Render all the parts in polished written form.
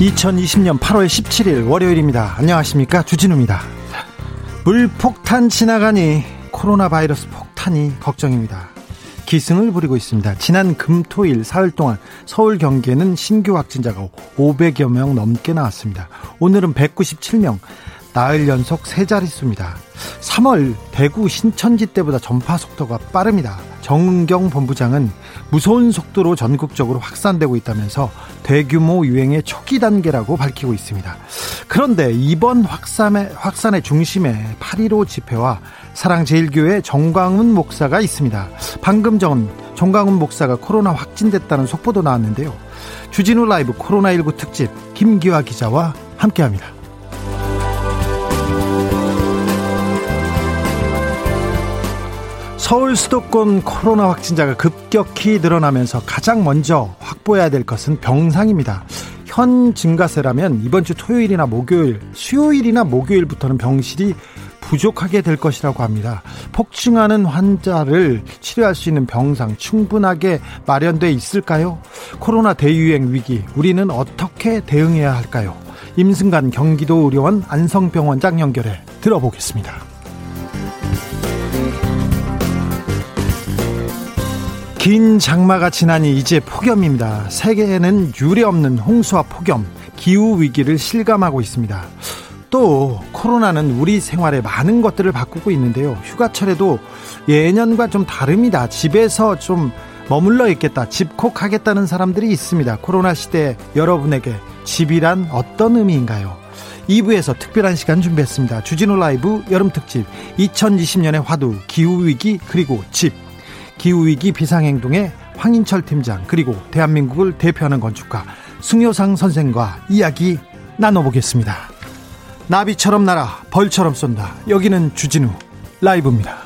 2020년 8월 17일 월요일입니다. 안녕하십니까, 주진우입니다. 물폭탄 지나가니 코로나 바이러스 폭탄이 걱정입니다. 기승을 부리고 있습니다. 지난 금토일 사흘 동안 서울 경기에는 신규 확진자가 500여 명 넘게 나왔습니다. 오늘은 197명, 나흘 연속 세 자릿수입니다. 3월 대구 신천지 때보다 전파 속도가 빠릅니다. 정은경 본부장은 무서운 속도로 전국적으로 확산되고 있다면서 대규모 유행의 초기 단계라고 밝히고 있습니다. 그런데 이번 확산의 중심에 8.15 집회와 사랑제일교회 정광훈 목사가 있습니다. 방금 전 정광훈 목사가 코로나 확진됐다는 속보도 나왔는데요. 주진우 라이브 코로나19 특집, 김기화 기자와 함께합니다. 서울 수도권 코로나 확진자가 급격히 늘어나면서 가장 먼저 확보해야 될 것은 병상입니다. 현 증가세라면 이번 주 토요일이나 목요일, 수요일이나 목요일부터는 병실이 부족하게 될 것이라고 합니다. 폭증하는 환자를 치료할 수 있는 병상 충분하게 마련돼 있을까요? 코로나 대유행 위기, 우리는 어떻게 대응해야 할까요? 임승관 경기도의료원 안성병원장 연결해 들어보겠습니다. 긴 장마가 지나니 이제 폭염입니다. 세계에는 유례없는 홍수와 폭염, 기후위기를 실감하고 있습니다. 또 코로나는 우리 생활에 많은 것들을 바꾸고 있는데요. 휴가철에도 예년과 좀 다릅니다. 집에서 좀 머물러 있겠다, 집콕하겠다는 사람들이 있습니다. 코로나 시대에 여러분에게 집이란 어떤 의미인가요? 2부에서 특별한 시간 준비했습니다. 주진우 라이브 여름특집, 2020년의 화두, 기후위기 그리고 집. 기후위기 비상행동의 황인철 팀장, 그리고 대한민국을 대표하는 건축가 승효상 선생과 이야기 나눠보겠습니다. 나비처럼 날아 벌처럼 쏜다. 여기는 주진우 라이브입니다.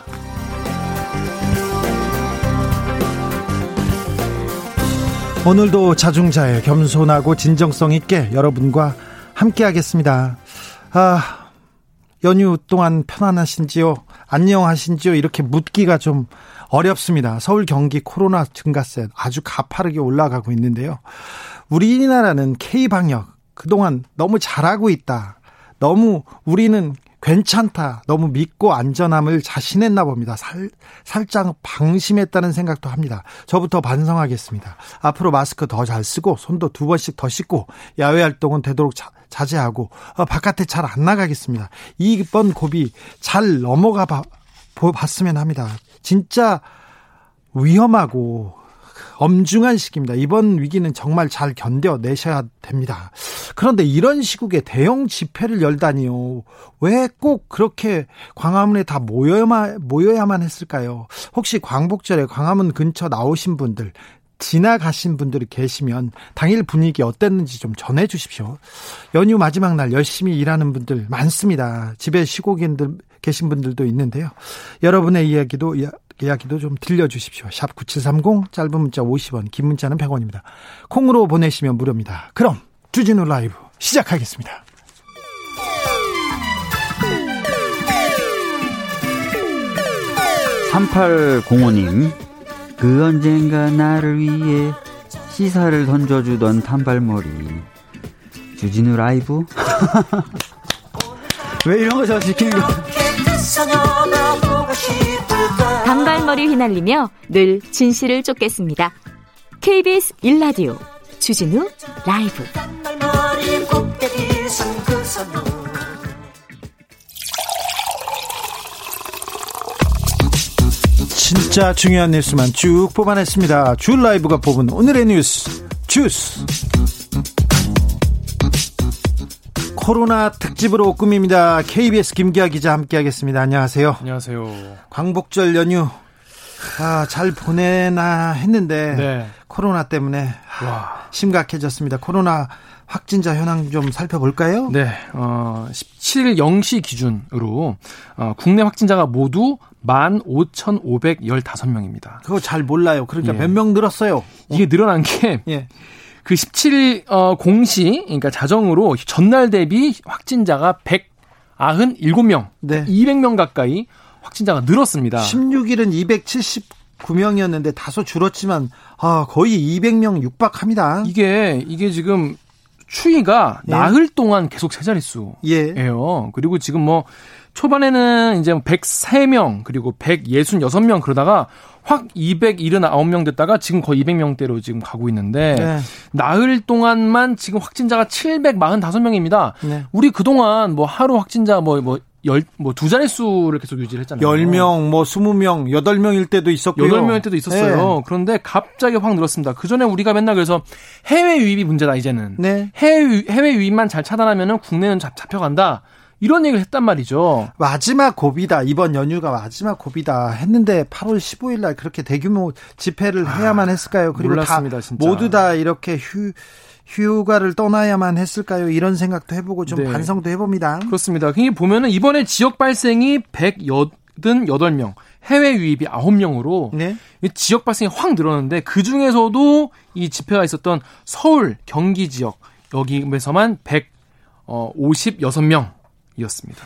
오늘도 자중자애, 겸손하고 진정성 있게 여러분과 함께하겠습니다. 연휴 동안 편안하신지요? 안녕하신지요? 이렇게 묻기가 좀 어렵습니다. 서울 경기 코로나 증가세 아주 가파르게 올라가고 있는데요. 우리나라는 K방역 그동안 너무 잘하고 있다, 너무 우리는 괜찮다, 너무 믿고 안전함을 자신했나 봅니다. 살짝 방심했다는 생각도 합니다. 저부터 반성하겠습니다. 앞으로 마스크 더 잘 쓰고, 손도 2번씩 더 씻고, 야외 활동은 되도록 자제하고, 바깥에 잘 안 나가겠습니다. 이번 고비 잘 넘어가 봤으면 합니다. 진짜 위험하고 엄중한 시기입니다. 이번 위기는 정말 잘 견뎌내셔야 됩니다. 그런데 이런 시국에 대형 집회를 열다니요. 왜 꼭 그렇게 광화문에 다 모여야만 했을까요? 혹시 광복절에 광화문 근처 나오신 분들, 지나가신 분들이 계시면 당일 분위기 어땠는지 좀 전해주십시오. 연휴 마지막 날 열심히 일하는 분들 많습니다. 집에 시국인들 계신 분들도 있는데요. 여러분의 이야기도 좀 들려주십시오. 샵 9730, 짧은 문자 50원, 긴 문자는 100원입니다. 콩으로 보내시면 무료입니다. 그럼 주진우 라이브 시작하겠습니다. (3805님) 그 언젠가 나를 위해 시사를 던져주던 단발머리 주진우 라이브. 왜 이런 거 저 시키는 거야? 단발머리 휘날리며 늘 진실을 쫓겠습니다. KBS 1라디오 주진우 라이브. 진짜 중요한 뉴스만 쭉 뽑아냈습니다. 주 라이브가 뽑은 오늘의 뉴스 주스. 코로나 특집으로 꾸밉니다. KBS 김기화 기자 함께하겠습니다. 안녕하세요. 안녕하세요. 광복절 연휴 아, 잘 보내나 했는데 네. 코로나 때문에 심각해졌습니다. 코로나 확진자 현황 좀 살펴볼까요? 네, 17일 0시 기준으로 국내 확진자가 모두 15,515명입니다. 그거 잘 몰라요. 그러니까 몇 명 늘었어요? 이게 늘어난 게 그 17일 공시, 그러니까 자정으로 전날 대비 확진자가 197명, 네. 200명 가까이 확진자가 늘었습니다. 16일은 279명이었는데 다소 줄었지만 거의 200명 육박합니다. 이게 지금 추이가 나흘 동안 계속 세 자릿수예요. 그리고 지금 뭐 초반에는 이제 103명 그리고 166명 그러다가 확 279명 됐다가 지금 거의 200명대로 지금 가고 있는데 나흘 동안만 지금 확진자가 745명입니다. 우리 그동안 뭐 하루 확진자 두 자릿수를 계속 유지를 했잖아요. 10명, 20명, 8명일 때도 있었고요. 8명일 때도 있었어요. 그런데 갑자기 확 늘었습니다. 그전에 우리가 맨날 그래서 해외 유입이 문제다, 이제는. 해외 유입만 잘 차단하면 국내는 잡혀간다. 이런 얘기를 했단 말이죠. 마지막 고비다. 이번 연휴가 마지막 고비다 했는데 8월 15일 날 그렇게 대규모 집회를 해야만 했을까요? 그리고 몰랐습니다, 진짜. 모두 다 이렇게 휴가를 떠나야만 했을까요? 이런 생각도 해보고 좀 반성도 해봅니다. 그렇습니다. 보면은 이번에 지역 발생이 188명, 해외 유입이 9명으로 지역 발생이 확 늘었는데 그중에서도 이 집회가 있었던 서울, 경기 지역 여기에서만 156명이었습니다.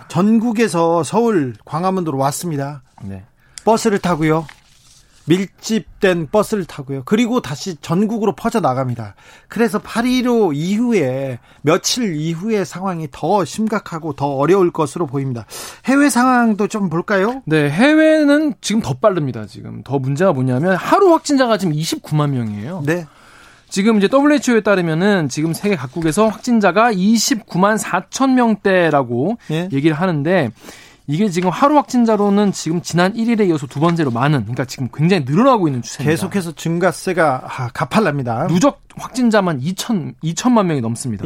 전국에서 서울 광화문으로 왔습니다. 버스를 타고요. 밀집된 버스를 타고요. 그리고 다시 전국으로 퍼져나갑니다. 그래서 8.15 이후에 며칠 이후의 상황이 더 심각하고 더 어려울 것으로 보입니다. 해외 상황도 좀 볼까요? 네, 해외는 지금 더 빠릅니다. 지금 더 문제가 뭐냐면 하루 확진자가 지금 29만 명이에요. 네. 지금 이제 WHO에 따르면은 지금 세계 각국에서 확진자가 29만 4천 명대라고 얘기를 하는데 이게 지금 하루 확진자로는 지금 지난 1일에 이어서 두 번째로 많은, 그러니까 지금 굉장히 늘어나고 있는 추세입니다. 계속해서 증가세가 가팔랍니다. 누적 확진자만 2천만 명이 넘습니다.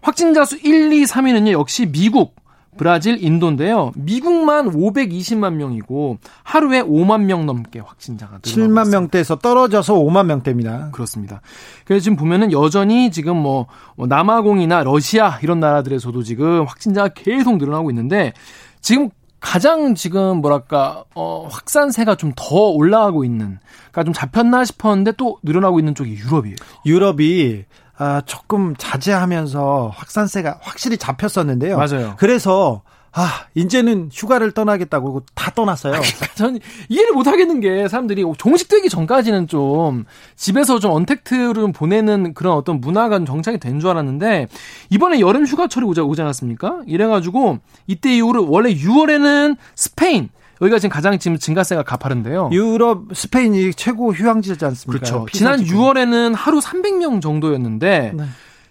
확진자 수 1, 2, 3위는요, 역시 미국, 브라질, 인도인데요. 미국만 520만 명이고 하루에 5만 명 넘게 확진자가 늘어나고 7만 있습니다. 명대에서 떨어져서 5만 명대입니다. 그렇습니다. 그래서 지금 보면은 여전히 지금 뭐 남아공이나 러시아 이런 나라들에서도 지금 확진자가 계속 늘어나고 있는데 지금 가장 지금 확산세가 좀 더 올라가고 있는, 그러니까 좀 잡혔나 싶었는데 또 늘어나고 있는 쪽이 유럽이에요. 유럽이 조금 자제하면서 확산세가 확실히 잡혔었는데요. 맞아요. 그래서 이제는 휴가를 떠나겠다고 다 떠났어요. 저는 이해를 못 하겠는 게 사람들이 종식되기 전까지는 좀 집에서 좀 언택트를 보내는 그런 어떤 문화가 좀 정착이 된 줄 알았는데 이번에 여름 휴가철이 오지 않았습니까? 이래가지고 이때 이후로 원래 6월에는 스페인 여기가 지금 가장 지금 증가세가 가파른데요. 유럽, 스페인이 최고 휴양지지 않습니까? 그렇죠. 지난 6월에는 하루 300명 정도였는데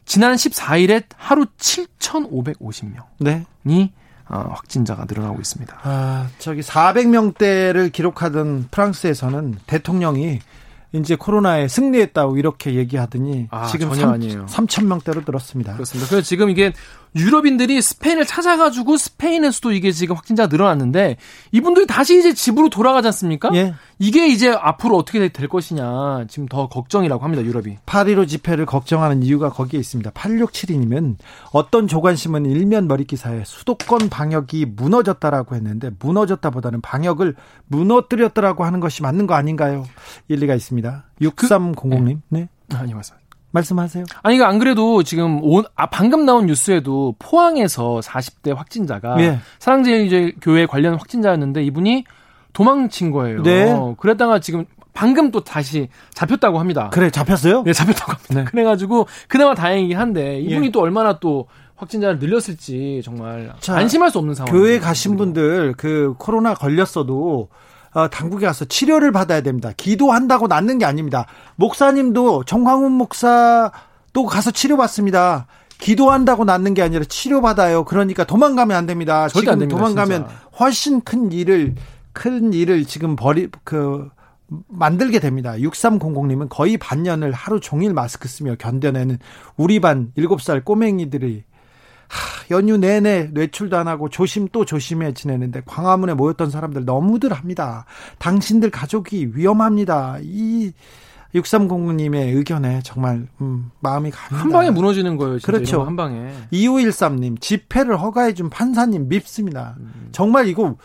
지난 14일에 하루 7,550명이 확진자가 늘어나고 있습니다. 400명대를 기록하던 프랑스에서는 대통령이 이제 코로나에 승리했다고 이렇게 얘기하더니 지금 3,000명대로 늘었습니다. 그렇습니다. 그래서 지금 이게 유럽인들이 스페인을 찾아가지고 스페인에서도 이게 지금 확진자 늘어났는데 이분들이 다시 이제 집으로 돌아가지 않습니까? 이게 이제 앞으로 어떻게 될 것이냐 지금 더 걱정이라고 합니다. 유럽이 8.15 집회를 걱정하는 이유가 거기에 있습니다. 8672님은 어떤 조간신문 일면 머릿기사에 수도권 방역이 무너졌다라고 했는데 무너졌다보다는 방역을 무너뜨렸다라고 하는 것이 맞는 거 아닌가요? 일리가 있습니다. 6300님 맞습니다. 말씀하세요. 이거 안 그래도 지금 방금 나온 뉴스에도 포항에서 40대 확진자가 사랑제일교회 관련 확진자였는데 이분이 도망친 거예요. 그러다가 지금 방금 또 다시 잡혔다고 합니다. 잡혔어요? 잡혔다고 합니다. 그래가지고 그나마 다행이긴 한데 이분이 또 얼마나 또 확진자를 늘렸을지 정말 안심할 수 없는 상황. 교회 가신 분들 그 코로나 걸렸어도 당국에 가서 치료를 받아야 됩니다. 기도한다고 낫는 게 아닙니다. 목사님도 정광훈 목사도 가서 치료받습니다. 기도한다고 낫는 게 아니라 치료받아요. 그러니까 도망가면 안 됩니다. 절대 지금 안 됩니다, 도망가면 진짜. 훨씬 큰 일을 지금 만들게 됩니다. 6300님은 거의 반년을 하루 종일 마스크 쓰며 견뎌내는 우리 반 7살 꼬맹이들이 연휴 내내 외출도 안 하고 조심 또 조심해 지내는데 광화문에 모였던 사람들 너무들 합니다. 당신들 가족이 위험합니다. 이 6309님의 의견에 정말 마음이 갑니다. 한 방에 무너지는 거예요. 진짜. 그렇죠. 한 방에. 2513님 집회를 허가해 준 판사님 밉습니다. 정말 이거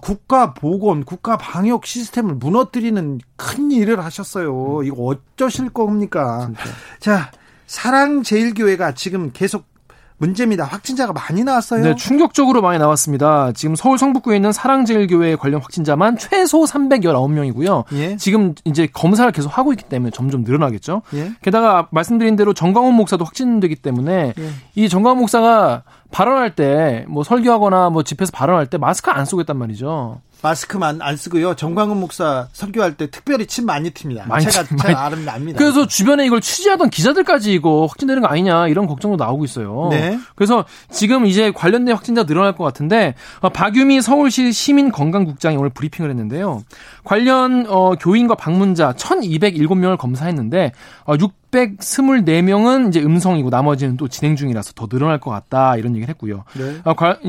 국가 보건, 국가 방역 시스템을 무너뜨리는 큰 일을 하셨어요. 이거 어쩌실 겁니까? 진짜. 자, 사랑제일교회가 지금 계속 문제입니다. 확진자가 많이 나왔어요. 네, 충격적으로 많이 나왔습니다. 지금 서울 성북구에 있는 사랑제일교회 관련 확진자만 최소 319명이고요. 예. 지금 이제 검사를 계속 하고 있기 때문에 점점 늘어나겠죠. 예. 게다가 말씀드린 대로 정광훈 목사도 확진되기 때문에 예. 이 정광훈 목사가 발언할 때 뭐 설교하거나 뭐 집회에서 발언할 때 마스크 안 쓰겠단 말이죠. 마스크만 안 쓰고요. 정광훈 목사 설교할 때 특별히 침 많이 튑니다. 제가 아름답니다. 그래서 주변에 이걸 취재하던 기자들까지 이거 확진되는 거 아니냐 이런 걱정도 나오고 있어요. 네. 그래서 지금 이제 관련된 확진자 늘어날 것 같은데 박유미 서울시 시민건강국장이 오늘 브리핑을 했는데요. 관련 교인과 방문자 1,207명을 검사했는데 624명은 이제 음성이고 나머지는 또 진행 중이라서 더 늘어날 것 같다 이런 얘기를 했고요. 네.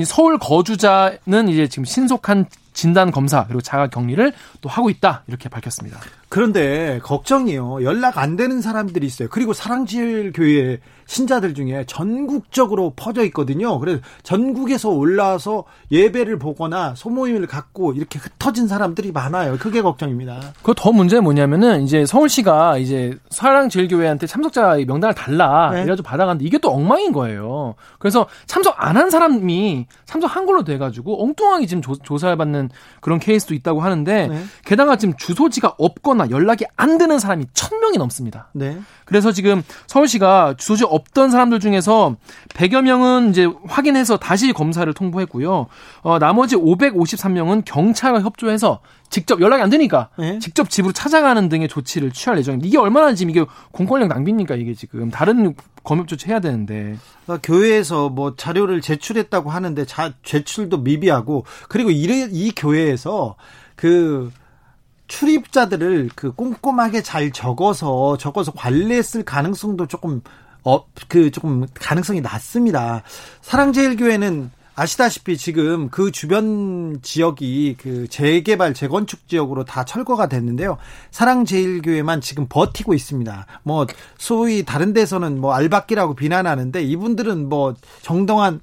서울 거주자는 이제 지금 신속한 진단 검사 그리고 자가 격리를 또 하고 있다 이렇게 밝혔습니다. 그런데 걱정이요. 연락 안 되는 사람들이 있어요. 그리고 사랑제일교회 신자들 중에 전국적으로 퍼져 있거든요. 그래서 전국에서 올라와서 예배를 보거나 소모임을 갖고 이렇게 흩어진 사람들이 많아요. 그게 걱정입니다. 그 더 문제는 뭐냐면은 이제 서울시가 이제 사랑제일교회한테 참석자 명단을 달라 네. 이래서 받아갔는데 이게 또 엉망인 거예요. 그래서 참석 안 한 사람이 참석한 걸로 돼가지고 엉뚱하게 지금 조사받는 그런 케이스도 있다고 하는데 네. 게다가 지금 주소지가 없거나 연락이 안 되는 사람이 1,000명이 넘습니다. 네. 그래서 지금 서울시가 주소지 없던 사람들 중에서 100여 명은 이제 확인해서 다시 검사를 통보했고요. 나머지 553명은 경찰과 협조해서 직접 연락이 안 되니까 네? 직접 집으로 찾아가는 등의 조치를 취할 예정입니다. 이게 얼마나 지금 이게 공권력 낭비입니까? 이게 지금 다른 검역 조치 해야 되는데 교회에서 뭐 자료를 제출했다고 하는데 제출도 미비하고 그리고 이 교회에서 그 출입자들을 그 꼼꼼하게 잘 적어서 관리했을 가능성도 조금 가능성이 낮습니다. 사랑제일교회는 아시다시피 지금 그 주변 지역이 그 재개발 재건축 지역으로 다 철거가 됐는데요. 사랑제일교회만 지금 버티고 있습니다. 뭐 소위 다른 데서는 뭐 알박기라고 비난하는데 이분들은 뭐 정당한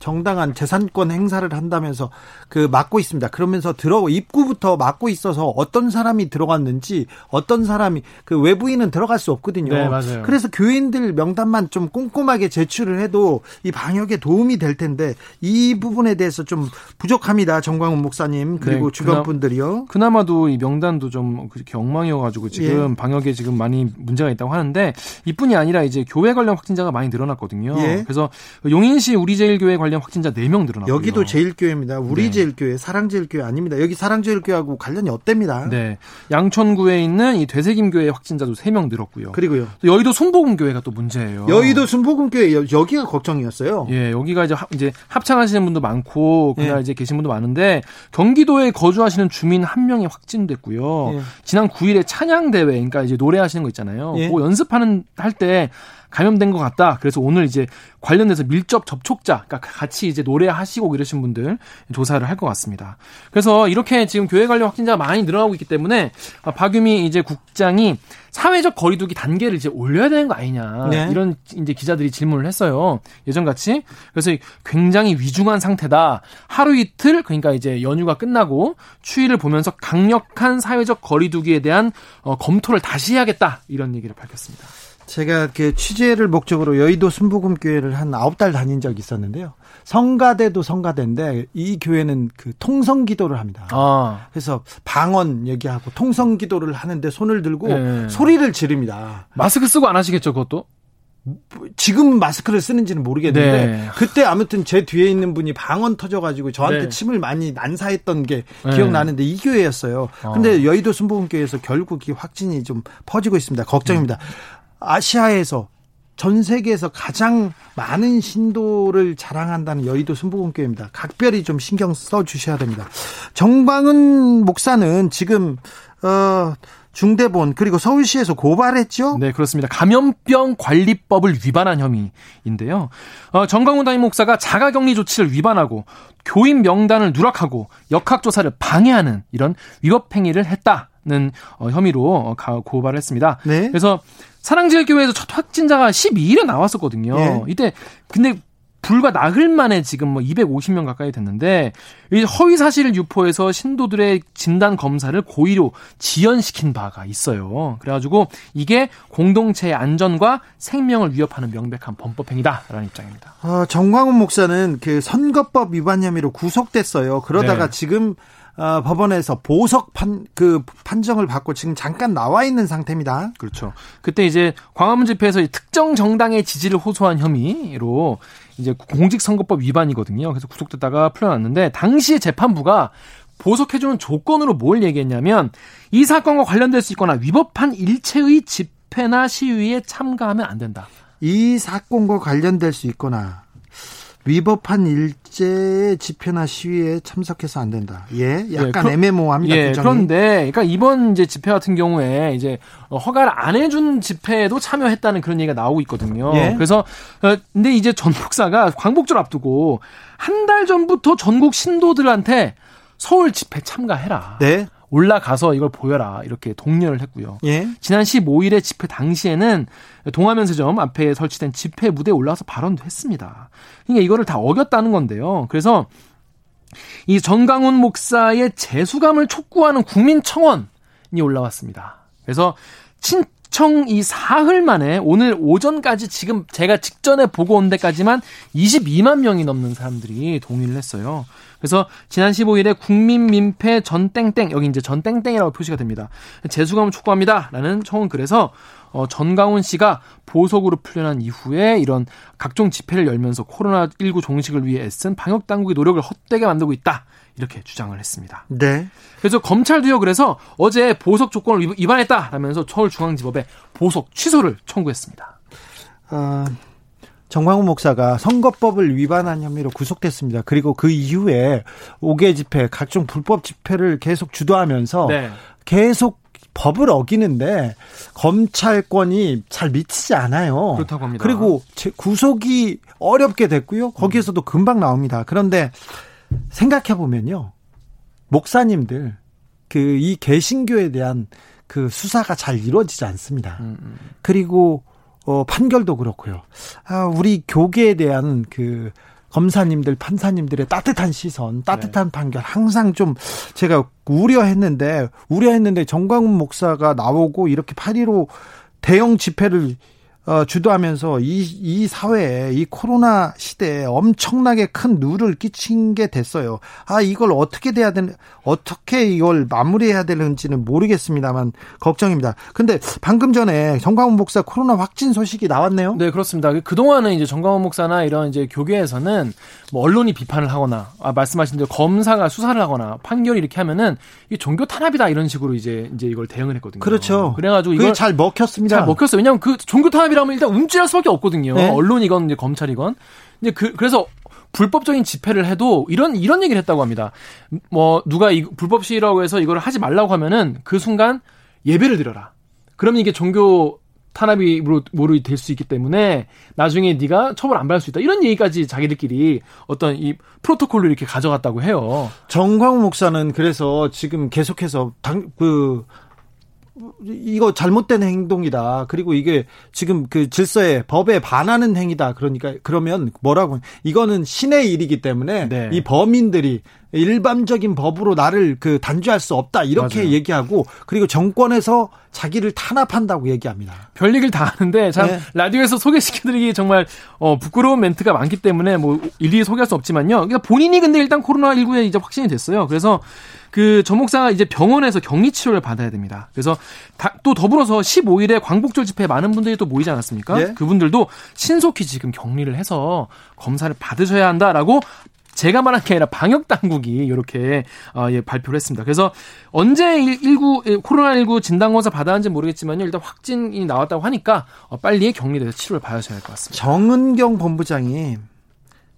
재산권 행사를 한다면서 그 막고 있습니다. 그러면서 입구부터 막고 있어서 어떤 사람이 들어갔는지 어떤 사람이 그 외부인은 들어갈 수 없거든요. 네, 맞아요. 그래서 교인들 명단만 좀 꼼꼼하게 제출을 해도 이 방역에 도움이 될 텐데 이 부분 에 대해서 좀 부족합니다. 정광훈 목사님 그리고 네, 주변 분들이요. 그나마도 이 명단도 좀 그렇게 엉망이어가지고 지금 예. 방역에 지금 많이 문제가 있다고 하는데 이뿐이 아니라 이제 교회 관련 확진자가 많이 늘어났거든요. 예. 그래서 용인시 우리제일교회 관련 확진자 4명 늘어났고요. 여기도 제일교회입니다. 우리제일교회, 네. 사랑제일교회 아닙니다. 여기 사랑제일교회하고 관련이 없답니다. 네, 양천구에 있는 이 되새김교회 확진자도 3명 늘었고요. 그리고요. 또 여의도순복음교회가 또 문제예요. 여의도순복음교회 여기가 걱정이었어요. 예, 여기가 이제 합창하시는 분도 많고 그날 예. 이제 계신 분도 많은데 경기도에 거주하시는 주민 1명이 확진됐고요. 예. 지난 9일에 찬양 대회, 그러니까 이제 노래하시는 거 있잖아요. 예. 그거 할 때 감염된 것 같다. 그래서 오늘 이제 관련돼서 밀접 접촉자, 그러니까 같이 이제 노래하시고 이러신 분들 조사를 할 것 같습니다. 그래서 이렇게 지금 교회 관련 확진자가 많이 늘어나고 있기 때문에 박유미 이제 국장이 사회적 거리두기 단계를 이제 올려야 되는 거 아니냐 네. 이런 이제 기자들이 질문을 했어요. 예전같이. 그래서 굉장히 위중한 상태다. 하루 이틀 그러니까 이제 연휴가 끝나고 추위를 보면서 강력한 사회적 거리두기에 대한 검토를 다시 해야겠다 이런 얘기를 밝혔습니다. 제가 그 취재를 목적으로 여의도 순복음교회를 한 9달 다닌 적이 있었는데요. 성가대도 성가대인데 이 교회는 그 통성기도를 합니다. 그래서 방언 얘기하고 통성기도를 하는데 손을 들고 네. 소리를 지릅니다. 마스크 쓰고 안 하시겠죠 그것도? 지금 마스크를 쓰는지는 모르겠는데 네. 그때 아무튼 제 뒤에 있는 분이 방언 터져가지고 저한테 네. 침을 많이 난사했던 게 네. 기억나는데 이 교회였어요. 근데 여의도 순복음교회에서 결국 이 확진이 좀 퍼지고 있습니다. 걱정입니다. 아시아에서 전 세계에서 가장 많은 신도를 자랑한다는 여의도 순복음교회입니다. 각별히 좀 신경 써주셔야 됩니다. 정광훈 목사는 지금 중대본 그리고 서울시에서 고발했죠? 네, 그렇습니다. 감염병 관리법을 위반한 혐의인데요. 정광훈 담임 목사가 자가격리 조치를 위반하고 교인 명단을 누락하고 역학조사를 방해하는 이런 위법행위를 했다는 혐의로 고발을 했습니다. 네. 그래서 사랑제일교회에서 첫 확진자가 12일에 나왔었거든요. 네. 이때 근데 불과 나흘 만에 지금 250명 가까이 됐는데 이 허위 사실을 유포해서 신도들의 진단 검사를 고의로 지연시킨 바가 있어요. 그래가지고 이게 공동체의 안전과 생명을 위협하는 명백한 범법행위다라는 입장입니다. 정광훈 목사는 그 선거법 위반 혐의로 구속됐어요. 그러다가 네. 지금 법원에서 보석 판정을 받고 지금 잠깐 나와 있는 상태입니다. 그렇죠. 그때 이제 광화문 집회에서 특정 정당의 지지를 호소한 혐의로 이제 공직선거법 위반이거든요. 그래서 구속됐다가 풀려났는데 당시 재판부가 보석해주는 조건으로 뭘 얘기했냐면 이 사건과 관련될 수 있거나 위법한 일체의 집회나 시위에 참가하면 안 된다. 이 사건과 관련될 수 있거나 위법한 일제의 집회나 시위에 참석해서 안 된다. 예, 약간 애매모호합니다. 예, 그런데 그러니까 이번 이제 집회 같은 경우에 이제 허가를 안 해준 집회에도 참여했다는 그런 얘기가 나오고 있거든요. 예. 그래서 근데 이제 전 목사가 광복절 앞두고 한 달 전부터 전국 신도들한테 서울 집회 참가해라. 네. 올라가서 이걸 보여라 이렇게 독려를 했고요. 예. 지난 15일에 집회 당시에는 동화면세점 앞에 설치된 집회 무대에 올라와서 발언도 했습니다. 그러니까 이거를 다 어겼다는 건데요. 그래서 이 정광훈 목사의 재수감을 촉구하는 국민청원이 올라왔습니다. 그래서 신청 이 사흘 만에 오늘 오전까지 지금 제가 직전에 보고 온 데까지만 22만 명이 넘는 사람들이 동의를 했어요. 그래서 지난 15일에 국민민폐 전땡땡 여기 이제 전땡땡이라고 표시가 됩니다. 재수감을 촉구합니다라는 청원글에서 정광훈 씨가 보석으로 풀려난 이후에 이런 각종 집회를 열면서 코로나19 종식을 위해 애쓴 방역당국의 노력을 헛되게 만들고 있다. 이렇게 주장을 했습니다. 네. 그래서 검찰도요. 그래서 어제 보석 조건을 위반했다라면서 서울중앙지법에 보석 취소를 청구했습니다. 정광훈 목사가 선거법을 위반한 혐의로 구속됐습니다. 그리고 그 이후에 5개 집회, 각종 불법 집회를 계속 주도하면서 네. 계속 법을 어기는데 검찰권이 잘 미치지 않아요. 그렇다고 합니다. 그리고 구속이 어렵게 됐고요. 거기에서도 금방 나옵니다. 그런데 생각해보면요. 목사님들, 이 개신교에 대한 수사가 잘 이루어지지 않습니다. 그리고, 판결도 그렇고요. 우리 교계에 대한 검사님들, 판사님들의 따뜻한 시선, 따뜻한 네. 판결, 항상 좀 제가 우려했는데 정광훈 목사가 나오고 이렇게 8.15 대형 집회를 주도하면서 이 사회에 이 코로나 시대에 엄청나게 큰 누를 끼친 게 됐어요. 이걸 어떻게 이걸 마무리해야 되는지는 모르겠습니다만 걱정입니다. 근데 방금 전에 정광훈 목사 코로나 확진 소식이 나왔네요. 네, 그렇습니다. 그동안은 이제 정광훈 목사나 이런 이제 교계에서는 언론이 비판을 하거나 말씀하신 대로 검사가 수사를 하거나 판결 이렇게 하면은 이게 종교 탄압이다 이런 식으로 이제 이걸 대응을 했거든요. 그렇죠. 그래가지고 이걸 잘 먹혔습니다. 잘 먹혔어요. 왜냐하면 종교 탄압이 그러면 일단 움찔할 수밖에 없거든요. 네. 언론이건 이제 검찰이건. 이제 그래서 불법적인 집회를 해도 이런 얘기를 했다고 합니다. 누가 불법 시위라고 해서 이걸 하지 말라고 하면은 그 순간 예배를 드려라. 그러면 이게 종교 탄압으로 될 수 있기 때문에 나중에 네가 처벌 안 받을 수 있다. 이런 얘기까지 자기들끼리 어떤 이 프로토콜로 이렇게 가져갔다고 해요. 정광훈 목사는 그래서 지금 계속해서 이거 잘못된 행동이다. 그리고 이게 지금 질서에 법에 반하는 행위다. 그러면 뭐라고 이거는 신의 일이기 때문에 네. 이 범인들이 일반적인 법으로 나를 단죄할 수 없다. 이렇게 맞아요. 얘기하고 그리고 정권에서 자기를 탄압한다고 얘기합니다. 별얘기를 다 하는데 참 네. 라디오에서 소개시켜드리기 정말 부끄러운 멘트가 많기 때문에 일일이 소개할 수 없지만요. 그러니까 본인이 근데 일단 코로나19에 이제 확진이 됐어요. 그래서 정 목사가 이제 병원에서 격리 치료를 받아야 됩니다. 그래서 또 더불어서 15일에 광복절 집회에 많은 분들이 또 모이지 않았습니까? 예? 그분들도 신속히 지금 격리를 해서 검사를 받으셔야 한다라고 제가 말한 게 아니라 방역당국이 이렇게 발표를 했습니다. 그래서 언제 코로나19 진단검사 받았는지 모르겠지만요. 일단 확진이 나왔다고 하니까 빨리 격리돼서 치료를 받으셔야 할 것 같습니다. 정은경 본부장이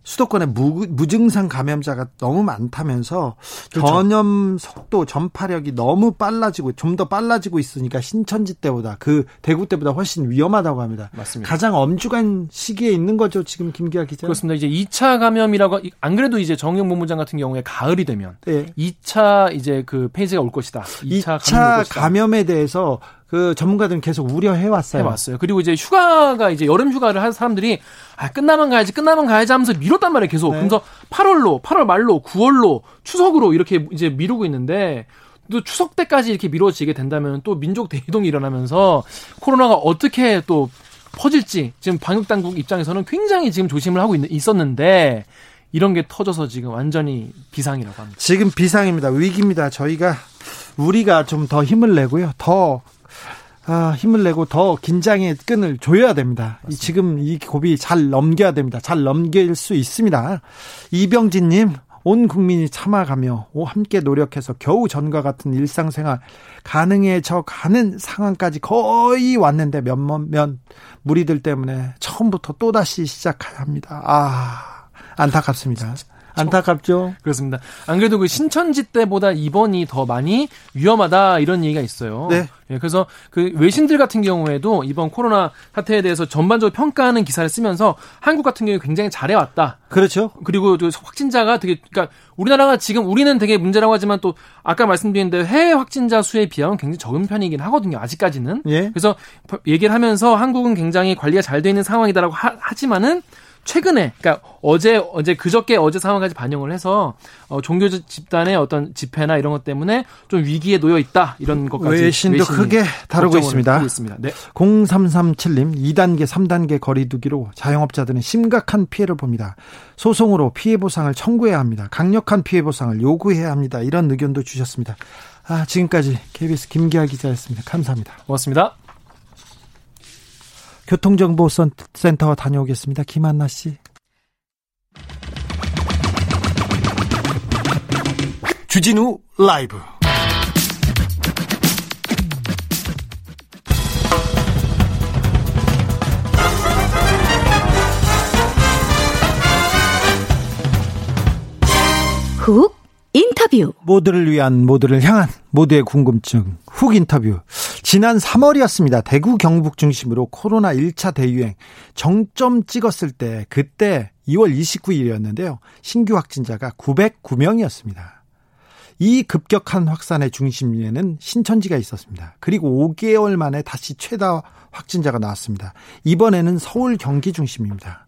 수도권에 무증상 감염자가 너무 많다면서 그렇죠. 전염 속도, 전파력이 너무 빨라지고 좀 더 빨라지고 있으니까 신천지 때보다 그 대구 때보다 훨씬 위험하다고 합니다. 맞습니다. 가장 엄중한 시기에 있는 거죠, 지금 김기화 기자. 그렇습니다. 이제 2차 감염이라고 안 그래도 이제 정용 본부장 같은 경우에 가을이 되면 네. 2차 이제 그 페이지가 올 것이다. 2차 감염에 대해서 그 전문가들은 계속 우려해 왔어요. 그리고 이제 휴가가 이제 여름 휴가를 하는 사람들이 끝나면 가야지 하면서 미뤘단 말이에요. 계속. 네. 그래서 8월 말로 9월로 추석으로 이렇게 이제 미루고 있는데 또 추석 때까지 이렇게 미뤄지게 된다면 또 민족 대이동이 일어나면서 코로나가 어떻게 또 퍼질지 지금 방역 당국 입장에서는 굉장히 지금 조심을 하고 있었는데 이런 게 터져서 지금 완전히 비상이라고 합니다. 지금 비상입니다. 위기입니다. 우리가 좀 더 힘을 내고요. 힘을 내고 더 긴장의 끈을 조여야 됩니다. 지금 이 고비 잘 넘겨야 됩니다. 잘 넘길 수 있습니다. 이병진님, 온 국민이 참아가며 함께 노력해서 겨우 전과 같은 일상생활 가능해져 가는 상황까지 거의 왔는데 몇몇 무리들 때문에 처음부터 또다시 시작합니다. 안타깝습니다. 안타깝죠. 그렇습니다. 안 그래도 그 신천지 때보다 이번이 더 많이 위험하다 이런 얘기가 있어요. 네. 예, 그래서 그 외신들 같은 경우에도 이번 코로나 사태에 대해서 전반적으로 평가하는 기사를 쓰면서 한국 같은 경우에 굉장히 잘해왔다. 그렇죠. 그리고 확진자가 그러니까 우리나라가 지금 우리는 되게 문제라고 하지만 또 아까 말씀드린 대로 해외 확진자 수에 비하면 굉장히 적은 편이긴 하거든요. 아직까지는. 예. 그래서 얘기를 하면서 한국은 굉장히 관리가 잘 돼 있는 상황이다라고 하지만은 최근에, 그러니까 어제 상황까지 반영을 해서 종교 집단의 어떤 집회나 이런 것 때문에 좀 위기에 놓여 있다 이런 것까지 외신도 크게 다루고 있습니다. 네. 0337님 2단계, 3단계 거리두기로 자영업자들은 심각한 피해를 봅니다. 소송으로 피해 보상을 청구해야 합니다. 강력한 피해 보상을 요구해야 합니다. 이런 의견도 주셨습니다. 지금까지 KBS 김기화 기자였습니다. 감사합니다. 고맙습니다. 교통정보센터 다녀오겠습니다. 김한나 씨. 주진우 라이브. 훅 인터뷰. 모두를 위한, 모두를 향한, 모두의 궁금증 훅 인터뷰. 지난 3월이었습니다. 대구 경북 중심으로 코로나 1차 대유행 정점 찍었을 때, 그때 2월 29일이었는데요. 신규 확진자가 909명이었습니다. 이 급격한 확산의 중심에는 신천지가 있었습니다. 그리고 5개월 만에 다시 최다 확진자가 나왔습니다. 이번에는 서울, 경기 중심입니다.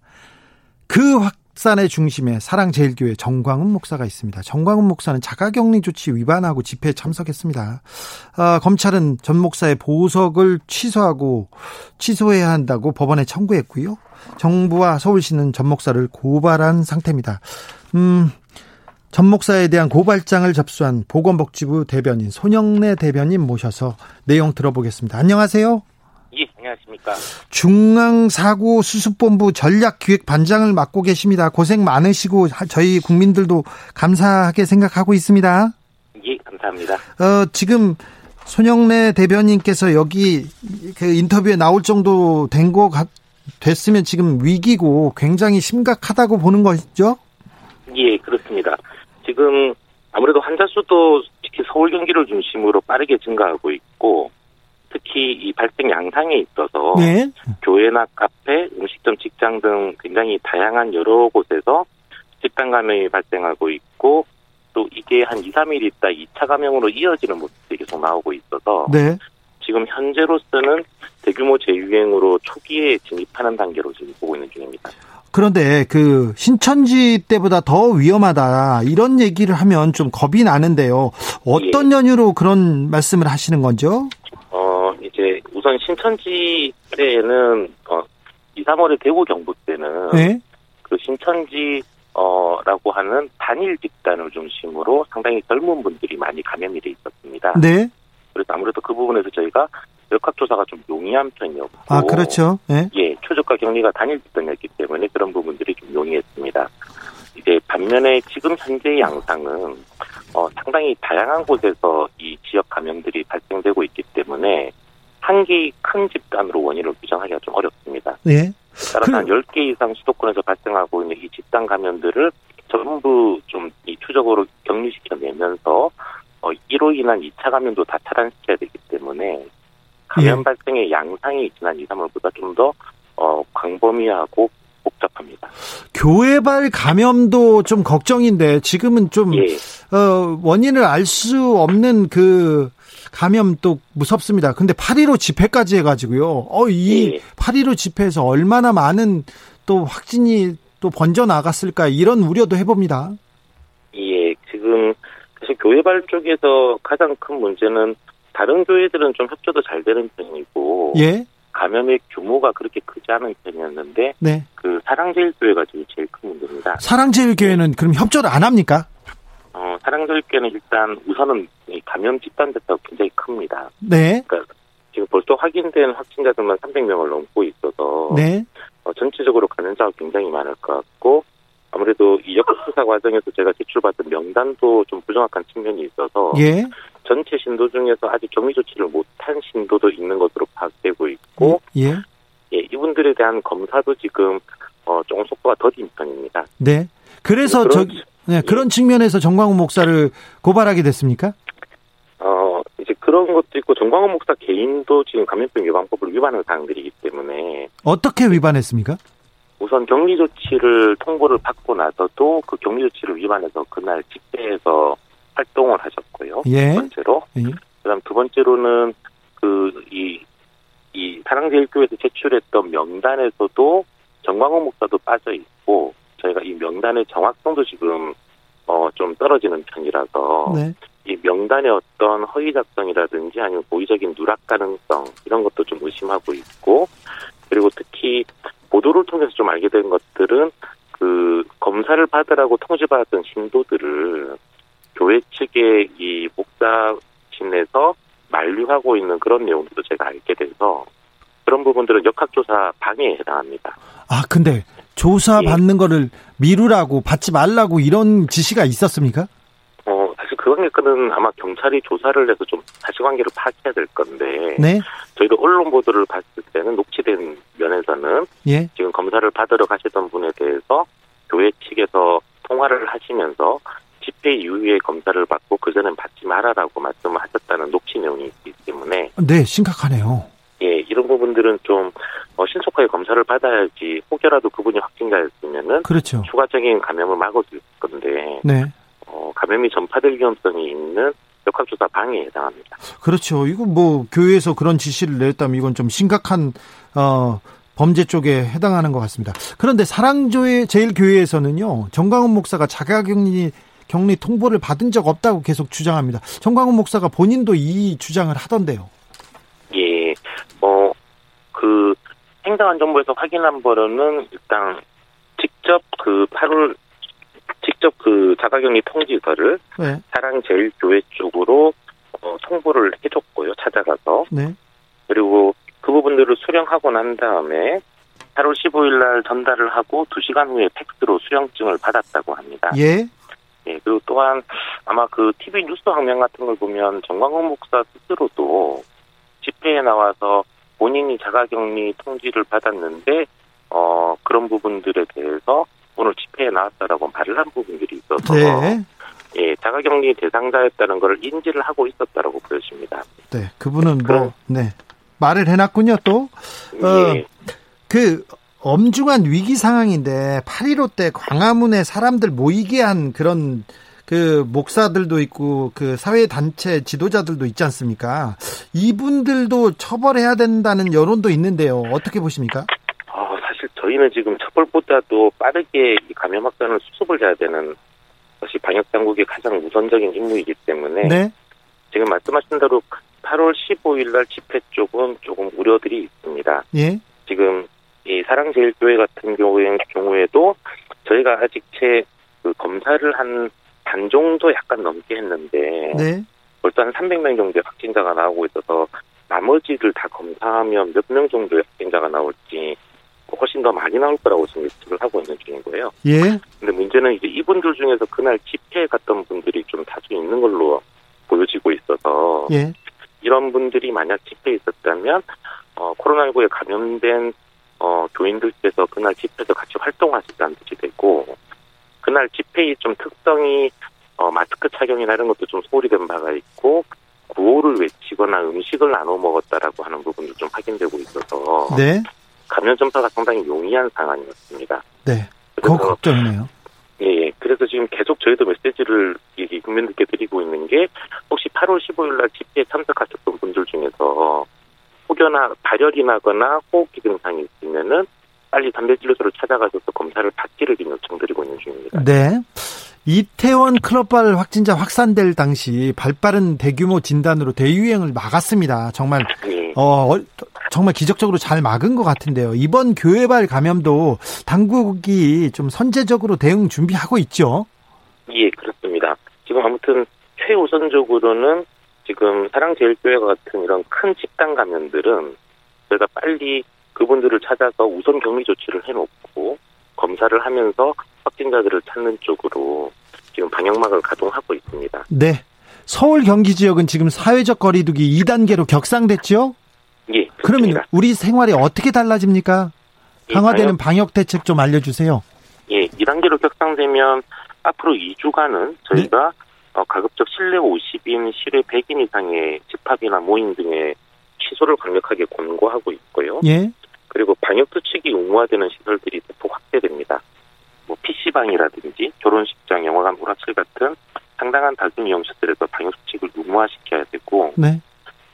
그 확산의 중심에 사랑제일교회 정광훈 목사가 있습니다. 정광훈 목사는 자가격리 조치 위반하고 집회에 참석했습니다. 검찰은 전 목사의 보석을 취소해야 한다고 법원에 청구했고요. 정부와 서울시는 전 목사를 고발한 상태입니다. 전 목사에 대한 고발장을 접수한 보건복지부 대변인 손영래 대변인 모셔서 내용 들어보겠습니다. 안녕하세요. 예, 안녕하십니까. 중앙사고수습본부 전략기획반장을 맡고 계십니다. 고생 많으시고 저희 국민들도 감사하게 생각하고 있습니다. 예, 감사합니다. 지금 손영래 대변인께서 여기 그 인터뷰에 나올 정도 됐으면 지금 위기고 굉장히 심각하다고 보는 거죠? 예, 그렇습니다. 지금 아무래도 환자 수도 특히 서울 경기를 중심으로 빠르게 증가하고 있고 특히 이 발생 양상에 있어서 네. 교회나 카페, 음식점, 직장 등 굉장히 다양한 여러 곳에서 집단 감염이 발생하고 있고 또 이게 한 2, 3일 있다 2차 감염으로 이어지는 모습이 계속 나오고 있어서 네. 지금 현재로서는 대규모 재유행으로 초기에 진입하는 단계로 지금 보고 있는 중입니다. 그런데 그 신천지 때보다 더 위험하다 이런 얘기를 하면 좀 겁이 나는데요. 어떤 예. 연유로 그런 말씀을 하시는 건지요? 이제 우선 신천지 때는 2, 3월에 대구 경북 때는 네? 그 신천지라고 하는 단일 집단을 중심으로 상당히 젊은 분들이 많이 감염이 돼 있었습니다. 네. 그래서 아무래도 그 부분에서 저희가 역학조사가 좀 용이한 편이었고, 그렇죠. 네. 예, 최저가 격리가 단일 집단이었기 때문에 그런 부분들이 좀 용이했습니다. 이제 반면에 지금 현재의 양상은 상당히 다양한 곳에서 이 지역 감염들이 발생되고 있기 때문에 한 개의 큰 집단으로 원인을 규정하기가 좀 어렵습니다. 예. 따라서 한 10개 이상 수도권에서 발생하고 있는 이 집단 감염들을 전부 좀 이 투적으로 격리시켜내면서 이로 인한 2차 감염도 다 차단시켜야 되기 때문에 감염 발생의 양상이 지난 2, 3월보다 좀 더 광범위하고 복잡합니다. 교회발 감염도 좀 걱정인데 지금은 좀 원인을 알 수 없는 그 감염도 무섭습니다. 근데 8.15 집회까지 해가지고요. 이 8.15 집회에서 얼마나 많은 또 확진이 또 번져 나갔을까 이런 우려도 해봅니다. 예, 지금 사실 교회발 쪽에서 가장 큰 문제는 다른 교회들은 좀 협조도 잘 되는 편이고. 예. 감염의 규모가 그렇게 크지 않은 편이었는데 네. 그 사랑제일교회가 지금 제일 큰 문제입니다. 사랑제일교회는 그럼 협조를 안 합니까? 사랑제일교회는 일단 우선은 감염 집단 자체가 굉장히 큽니다. 네. 그러니까 지금 벌써 확인된 확진자들만 300명을 넘고 있어서 네. 전체적으로 감염자가 굉장히 많을 것 같고 아무래도 이 역학조사 과정에서 제가 제출받은 명단도 좀 부정확한 측면이 있어서 예. 전체 신도 중에서 아직 격리 조치를 못한 신도도 있는 것으로 파악되고 있고 예. 예, 이분들에 대한 검사도 지금 조금 속도가 더딘 편입니다. 네, 그래서 그런 측면에서 정광훈 목사를 고발하게 됐습니까? 이제 그런 것도 있고 정광훈 목사 개인도 지금 감염병 예방법을 위반한 사항들이기 때문에 어떻게 위반했습니까? 우선 격리 조치를 통보를 받고 나서도 그 격리 조치를 위반해서 그날 집회에서 활동을 하셨고요. 예. 첫 번째로. 예. 그다음 두 번째로는 이 사랑제일교회에서 제출했던 명단에서도 정광훈 목사도 빠져 있고 저희가 이 명단의 정확성도 지금 좀 떨어지는 편이라서 네. 이 명단의 어떤 허위 작성이라든지 아니면 고의적인 누락 가능성 이런 것도 좀 의심하고 있고 그리고 특히 보도를 통해서 좀 알게 된 것들은 그 검사를 받으라고 통지받았던 신도들을 교회 측의 이 목사진에서 만류하고 있는 그런 내용들도 제가 알게 돼서 그런 부분들은 역학조사 방해에 해당합니다. 아, 근데 조사 받는 거를 미루라고 받지 말라고 이런 지시가 있었습니까? 사실 그런 것은 아마 경찰이 조사를 해서 좀 사실관계를 파악해야 될 건데 네? 저희도 언론 보도를 봤을 때는 녹취된 면에서는 예? 지금 검사를 받으러 가시던 분에 대해서 교회 측에서 통화를 하시면서 집회 이후에 검사를 받고 그전엔 받지 말아라고 말씀을 하셨다는 녹취 내용이 있기 때문에 네, 심각하네요. 예, 이런 부분들은 좀 신속하게 검사를 받아야지 혹여라도 그분이 확진자였으면은 그렇죠. 추가적인 감염을 막아줄 건데 네. 감염이 전파될 위험성이 있는 역학조사 방해에 해당합니다. 그렇죠. 이거 교회에서 그런 지시를 냈다면 이건 좀 심각한 범죄 쪽에 해당하는 것 같습니다. 그런데 사랑제일교회에서는요. 정광훈 목사가 자가격리 통보를 받은 적 없다고 계속 주장합니다. 정광훈 목사가 본인도 이 주장을 하던데요. 예. 그 행정안전부에서 확인한 바로는 일단 직접 그 자가격리 통지서를 네. 사랑제일교회 쪽으로 통보를 해줬고요. 찾아가서. 네. 그리고 그 부분들을 수령하고 난 다음에 8월 15일 날 전달을 하고 2시간 후에 팩스로 수령증을 받았다고 합니다. 예. 예. 그리고 또한 아마 그 TV 뉴스 방면 같은 걸 보면 정광훈 목사 스스로도 집회에 나와서 본인이 자가격리 통지를 받았는데 그런 부분들에 대해서 오늘 집회에 나왔다라고 말을 한 부분들이 있어서 네. 예, 자가격리 대상자였다는 걸 인지를 하고 있었다라고 보여집니다. 네, 그분은 말을 해놨군요. 또 그 엄중한 위기 상황인데 8.15 때 광화문에 사람들 모이게 한 그런 그 목사들도 있고 그 사회단체 지도자들도 있지 않습니까? 이분들도 처벌해야 된다는 여론도 있는데요. 어떻게 보십니까? 저희는 지금 처벌보다도 빠르게 이 감염 확산을 수습을 해야 되는 것이 방역당국의 가장 우선적인 임무이기 때문에 네? 지금 말씀하신 대로 8월 15일 날 집회 쪽은 조금 우려들이 있습니다. 예? 지금 이 사랑제일교회 같은 경우에도 저희가 아직 채 그 검사를 한 반 정도 약간 넘게 했는데 네? 벌써 한 300명 정도의 확진자가 나오고 있어서 나머지를 다 검사하면 몇 명 정도의 확진자가 나올지 훨씬 더 많이 나올 거라고 지금 예측을 하고 있는 중인 거예요. 예. 근데 문제는 이제 이분들 중에서 그날 집회에 갔던 분들이 좀 다수 있는 걸로 보여지고 있어서 예. 이런 분들이 만약 집회에 있었다면 코로나19에 감염된 교인들께서 그날 집회에서 같이 활동하시는 분들이 되고, 그날 집회의 좀 특성이 마스크 착용이나 이런 것도 좀 소홀히된 바가 있고, 구호를 외치거나 음식을 나눠 먹었다라고 하는 부분도 좀 확인되고 있어서 네. 감염 전파가 상당히 용이한 상황이었습니다. 네, 그거 걱정이네요. 예, 그래서 지금 계속 저희도 메시지를 국민들께 드리고 있는 게 혹시 8월 15일 날 집회에 참석하셨던 분들 중에서 혹여나 발열이 나거나 호흡기 증상이 있으면은 빨리 담배진료소를 찾아가셔서 검사를 받기를 지금 요청드리고 있는 중입니다. 네. 이태원 클럽발 확진자 확산될 당시 발빠른 대규모 진단으로 대유행을 막았습니다. 정말 정말 기적적으로 잘 막은 것 같은데요. 이번 교회발 감염도 당국이 좀 선제적으로 대응 준비하고 있죠? 예, 그렇습니다. 지금 아무튼 최우선적으로는 지금 사랑제일교회와 같은 이런 큰 집단 감염들은 저희가 빨리 그분들을 찾아서 우선 격리 조치를 해놓고 검사를 하면서 확진자들을 찾는 쪽으로 지금 방역망을 가동하고 있습니다. 네. 서울 경기 지역은 지금 사회적 거리두기 2단계로 격상됐죠? 예. 그렇습니다. 그러면 우리 생활이 어떻게 달라집니까? 강화되는 예, 방역 대책 좀 알려주세요. 예. 2단계로 격상되면 앞으로 2주간은 저희가 가급적 실내 50인, 실외 100인 이상의 집합이나 모임 등의 취소를 강력하게 권고하고 있고요. 예. 그리고 방역수칙이 의무화되는 시설들이 대폭 확대됩니다. 뭐 PC방이라든지 결혼식장, 영화관, 오락실 같은 상당한 다중 이용 시설에서 방역수칙을 의무화시켜야 되고 네.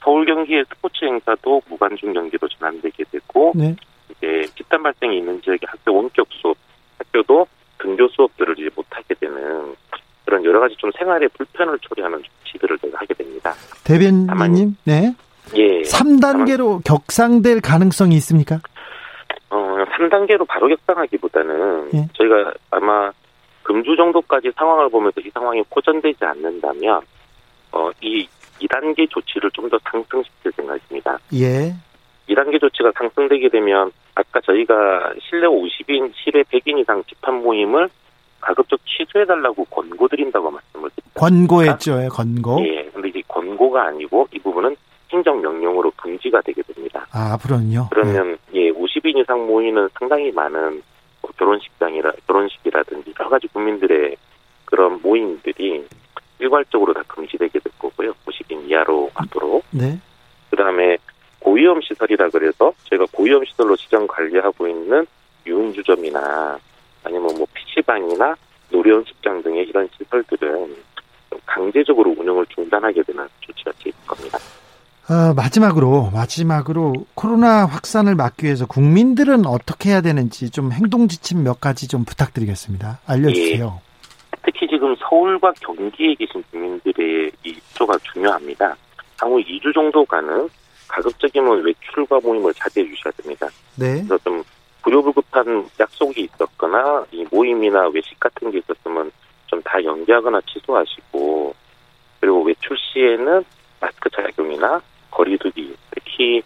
서울 경기의 스포츠 행사도 무관중 경기로 전환되게 되고 네. 이제 집단 발생이 있는 지역의 학교 원격 수업, 학교도 등교 수업들을 이제 못하게 되는 그런 여러 가지 좀 생활의 불편을 초래하는 조치들을 하게 됩니다. 대변인님, 네. 예. 3단계로 격상될 가능성이 있습니까? 3단계로 바로 격상하기보다는 예. 저희가 아마 금주 정도까지 상황을 보면서 이 상황이 호전되지 않는다면 이 2단계 조치를 좀 더 상승시킬 생각입니다. 예. 2단계 조치가 상승되게 되면 아까 저희가 실내 50인, 실외 100인 이상 집합 모임을 가급적 취소해달라고 권고드린다고 말씀을 드렸습니다. 권고했죠. 권고. 예. 근데 이제 권고가 아니고 이 부분은 행정명령으로 금지가 되게 됩니다. 아, 앞으로는요? 그러면, 네. 예, 50인 이상 모이는 상당히 많은 결혼식이라든지 여러 가지 국민들의 그런 모임들이 일괄적으로 다 금지되게 될 거고요. 50인 이하로 앞으로. 네. 그 다음에 고위험 시설이라 그래서 저희가 고위험 시설로 지정 관리하고 있는 유흥주점이나 아니면 뭐 PC방이나 놀이연습장 등의 이런 시설들은 강제적으로 운영을 중단하게 되는 조치가 될 겁니다. 마지막으로 코로나 확산을 막기 위해서 국민들은 어떻게 해야 되는지 좀 행동 지침 몇 가지 좀 부탁드리겠습니다. 알려주세요. 예, 특히 지금 서울과 경기에 계신 국민들의 입소가 중요합니다. 향후 2주 정도간은 가급적이면 외출과 모임을 자제해 주셔야 됩니다. 네. 그래서 좀 불효불급한 약속이 있었거나 이 모임이나 외식 같은 게 있었으면 좀 다 연기하거나 취소하시고 그리고 외출 시에는 마스크 착용이나 거리두기, 특히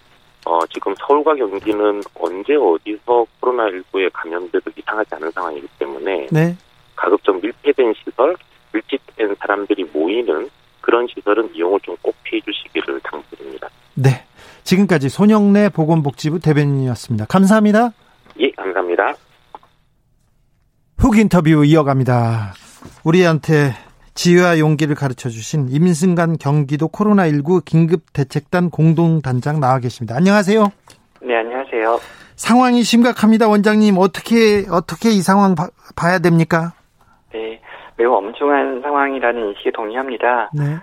지금 서울과 경기는 언제 어디서 코로나19에 감염돼도 이상하지 않은 상황이기 때문에 네. 가급적 밀폐된 시설, 밀집된 사람들이 모이는 그런 시설은 이용을 좀 꼭 피해 주시기를 당부드립니다. 네, 지금까지 손영래 보건복지부 대변인이었습니다. 감사합니다. 예, 감사합니다. 훅 인터뷰 이어갑니다. 우리한테 지혜와 용기를 가르쳐주신 임승관 경기도 코로나19 긴급대책단 공동단장 나와 계십니다. 안녕하세요. 네, 안녕하세요. 상황이 심각합니다. 원장님, 어떻게 이 상황 봐야 됩니까? 네, 매우 엄중한 상황이라는 인식에 동의합니다. 네.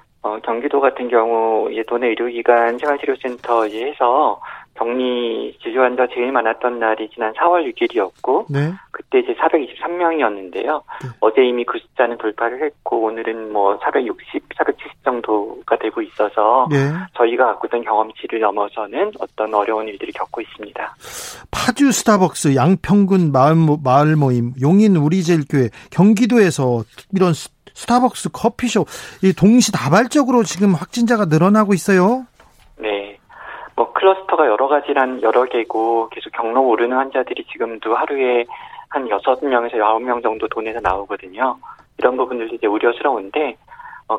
경기도 같은 경우 도내 의료기관 생활치료센터에 해서 격리 진료 환자 제일 많았던 날이 지난 4월 6일이었고 네. 그때 이제 423명이었는데요. 네. 어제 이미 90자는 돌파를 했고 오늘은 뭐 460, 470 정도가 되고 있어서 네. 저희가 갖고 있던 경험치를 넘어서는 어떤 어려운 일들을 겪고 있습니다. 파주 스타벅스, 양평군 마을 모임, 용인 우리제일교회, 경기도에서 이런 스타벅스 커피숍 이 동시다발적으로 지금 확진자가 늘어나고 있어요. 네. 뭐 클러스터가 여러 개고 계속 경로 오르는 환자들이 지금도 하루에 한 6명에서 9명 정도 돈에서 나오거든요. 이런 부분들도 이제 우려스러운데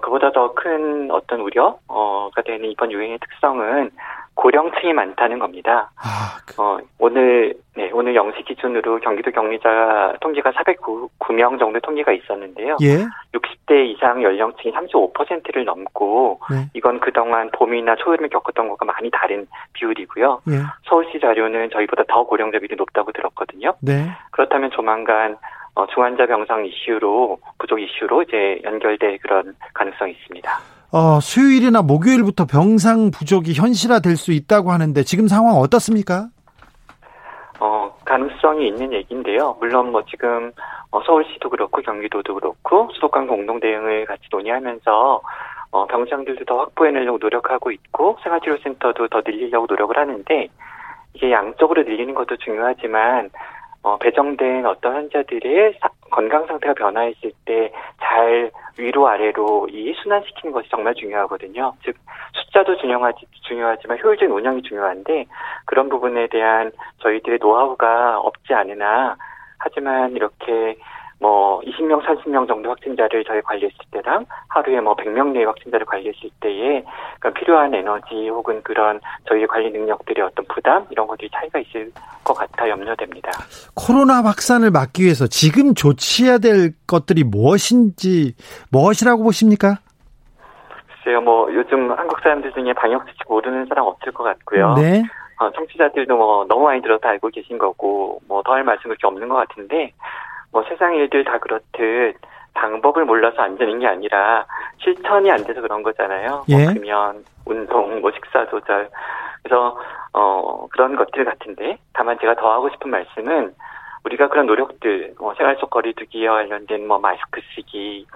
그보다 더 큰 어떤 우려가 되는 이번 유행의 특성은 고령층이 많다는 겁니다. 오늘 0시 기준으로 경기도 격리자 통계가 409명 정도 통계가 있었는데요. 예. 60대 이상 연령층이 35%를 넘고, 네. 이건 그동안 봄이나 초여름에 겪었던 것과 많이 다른 비율이고요. 예. 서울시 자료는 저희보다 더 고령자 비율이 높다고 들었거든요. 네. 그렇다면 조만간 중환자 병상 이슈로, 부족 이슈로 이제 연결될 그런 가능성이 있습니다. 수요일이나 목요일부터 병상 부족이 현실화될 수 있다고 하는데 지금 상황 어떻습니까? 가능성이 있는 얘기인데요. 물론 뭐 지금 서울시도 그렇고 경기도도 그렇고 수도권 공동 대응을 같이 논의하면서 병상들도 더 확보해내려고 노력하고 있고 생활치료센터도 더 늘리려고 노력을 하는데 이게 양적으로 늘리는 것도 중요하지만 배정된 어떤 환자들의 건강 상태가 변화했을 때 잘 위로 아래로 이 순환시키는 것이 정말 중요하거든요. 즉 숫자도 중요하지만 효율적인 운영이 중요한데 그런 부분에 대한 저희들의 노하우가 없지 않으나 하지만 이렇게 20명, 30명 정도 확진자를 저희 관리했을 때랑 하루에 100명 내외 확진자를 관리했을 때에 그러니까 필요한 에너지 혹은 그런 저희의 관리 능력들의 어떤 부담 이런 것들이 차이가 있을 것 같아 염려됩니다. 코로나 확산을 막기 위해서 지금 조치해야 될 것들이 무엇이라고 보십니까? 글쎄요, 요즘 한국 사람들 중에 방역수칙 모르는 사람 없을 것 같고요. 네. 청취자들도 너무 많이 들어서 알고 계신 거고 더 할 말씀이 없는 것 같은데 세상 일들 다 그렇듯 방법을 몰라서 안 되는 게 아니라 실천이 안 돼서 그런 거잖아요. 예. 금연, 운동, 식사 조절. 그래서 그런 것들 같은데 다만 제가 더 하고 싶은 말씀은 우리가 그런 노력들, 생활 속 거리 두기와 관련된 마스크 쓰기,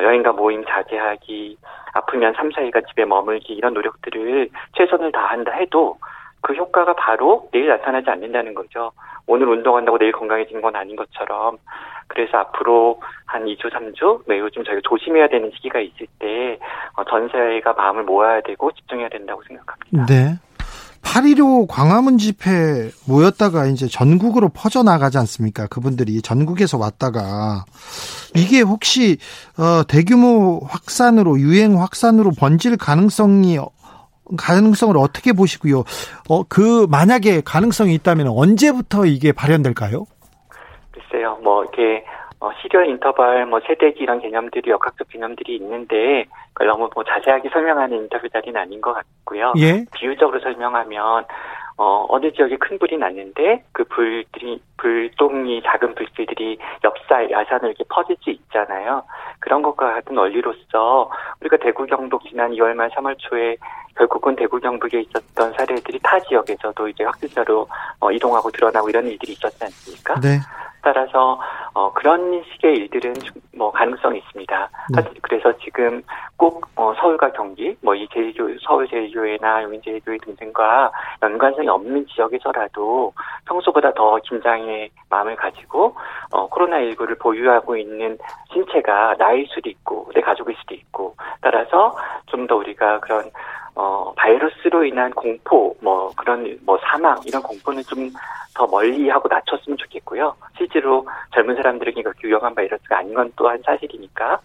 여행과 모임 자제하기, 아프면 3-4일간 집에 머물기 이런 노력들을 최선을 다한다 해도 그 효과가 바로 내일 나타나지 않는다는 거죠. 오늘 운동한다고 내일 건강해진 건 아닌 것처럼. 그래서 앞으로 한 2주, 3주 매우 좀 저희가 조심해야 되는 시기가 있을 때 전 사회가 마음을 모아야 되고 집중해야 된다고 생각합니다. 네. 8.15 광화문 집회 모였다가 이제 전국으로 퍼져나가지 않습니까? 그분들이 전국에서 왔다가 이게 혹시 대규모 확산으로 유행 확산으로 번질 가능성을 어떻게 보시고요? 만약에 가능성이 있다면 언제부터 이게 발현될까요? 글쎄요, 이렇게, 시리얼 인터벌, 세대기 이런 개념들이, 역학적 개념들이 있는데, 그걸 너무 자세하게 설명하는 인터뷰 자리는 아닌 것 같고요. 예. 비유적으로 설명하면, 어느 지역에 큰 불이 났는데, 그 불똥이, 작은 불씨들이 엽사, 야산을 이렇게 퍼질 수 있잖아요. 그런 것과 같은 원리로서, 우리가 대구 경북 지난 2월 말 3월 초에, 결국은 대구 경북에 있었던 사례들이 타 지역에서도 이제 확진자로 이동하고 드러나고 이런 일들이 있었지 않습니까? 네. 따라서 그런 식의 일들은 가능성이 있습니다. 네. 그래서 지금 꼭 서울과 경기, 이 서울제일교회나 용인제일교회 등등과 연관성이 없는 지역에서라도 평소보다 더 긴장의 마음을 가지고 코로나19를 보유하고 있는 신체가 나일 수도 있고 내 가족일 수도 있고 따라서 좀 더 우리가 그런 바이러스로 인한 공포, 사망, 이런 공포는 좀 더 멀리 하고 낮췄으면 좋겠고요. 실제로 젊은 사람들에게 그렇게 위험한 바이러스가 아닌 건 또한 사실이니까,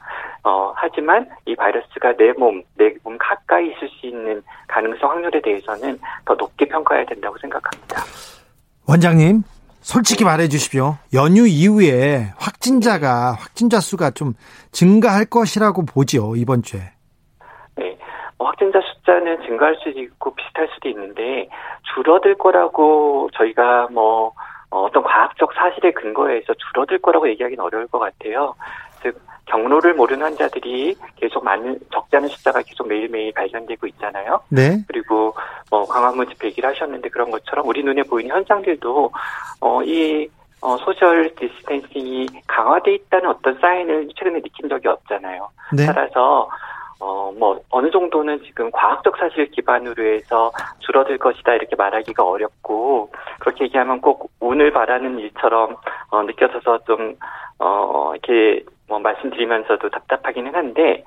하지만 이 바이러스가 내 몸 가까이 있을 수 있는 가능성 확률에 대해서는 더 높게 평가해야 된다고 생각합니다. 원장님, 솔직히 말해 주십시오. 연휴 이후에 확진자 수가 좀 증가할 것이라고 보죠, 이번 주에. 확진자 숫자는 증가할 수도 있고 비슷할 수도 있는데 줄어들 거라고 저희가 어떤 과학적 사실에 근거해서 줄어들 거라고 얘기하기는 어려울 것 같아요. 즉 경로를 모르는 환자들이 계속 적지 않은 숫자가 계속 매일매일 발견되고 있잖아요. 네. 그리고 광화문 집회 얘기를 하셨는데 그런 것처럼 우리 눈에 보이는 현상들도 소셜 디스텐싱이 강화돼 있다는 어떤 사인을 최근에 느낀 적이 없잖아요. 네. 따라서 어느 정도는 지금 과학적 사실 기반으로 해서 줄어들 것이다, 이렇게 말하기가 어렵고, 그렇게 얘기하면 꼭 오늘 바라는 일처럼, 느껴져서 좀, 이렇게, 말씀드리면서도 답답하기는 한데,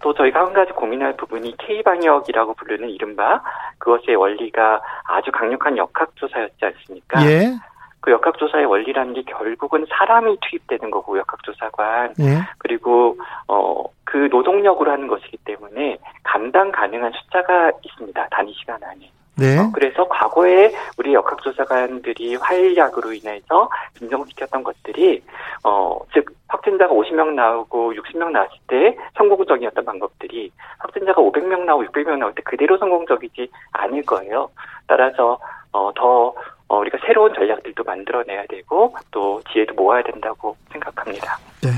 또 저희가 한 가지 고민할 부분이 K방역이라고 부르는 이른바, 그것의 원리가 아주 강력한 역학조사였지 않습니까? 예. 그 역학조사의 원리라는 게 결국은 사람이 투입되는 거고, 역학조사관. 예. 그리고, 그 노동력으로 하는 것이기 때문에 감당 가능한 숫자가 있습니다. 단위 쉽지가 않으니. 네. 그래서 과거에 우리 역학조사관들이 활약으로 인해서 진정시켰던 것들이, 즉, 확진자가 50명 나오고 60명 나왔을 때 성공적이었던 방법들이 확진자가 500명 나오고 600명 나올 때 그대로 성공적이지 않을 거예요. 따라서, 우리가 새로운 전략들도 만들어내야 되고, 또 지혜도 모아야 된다고 생각합니다. 네.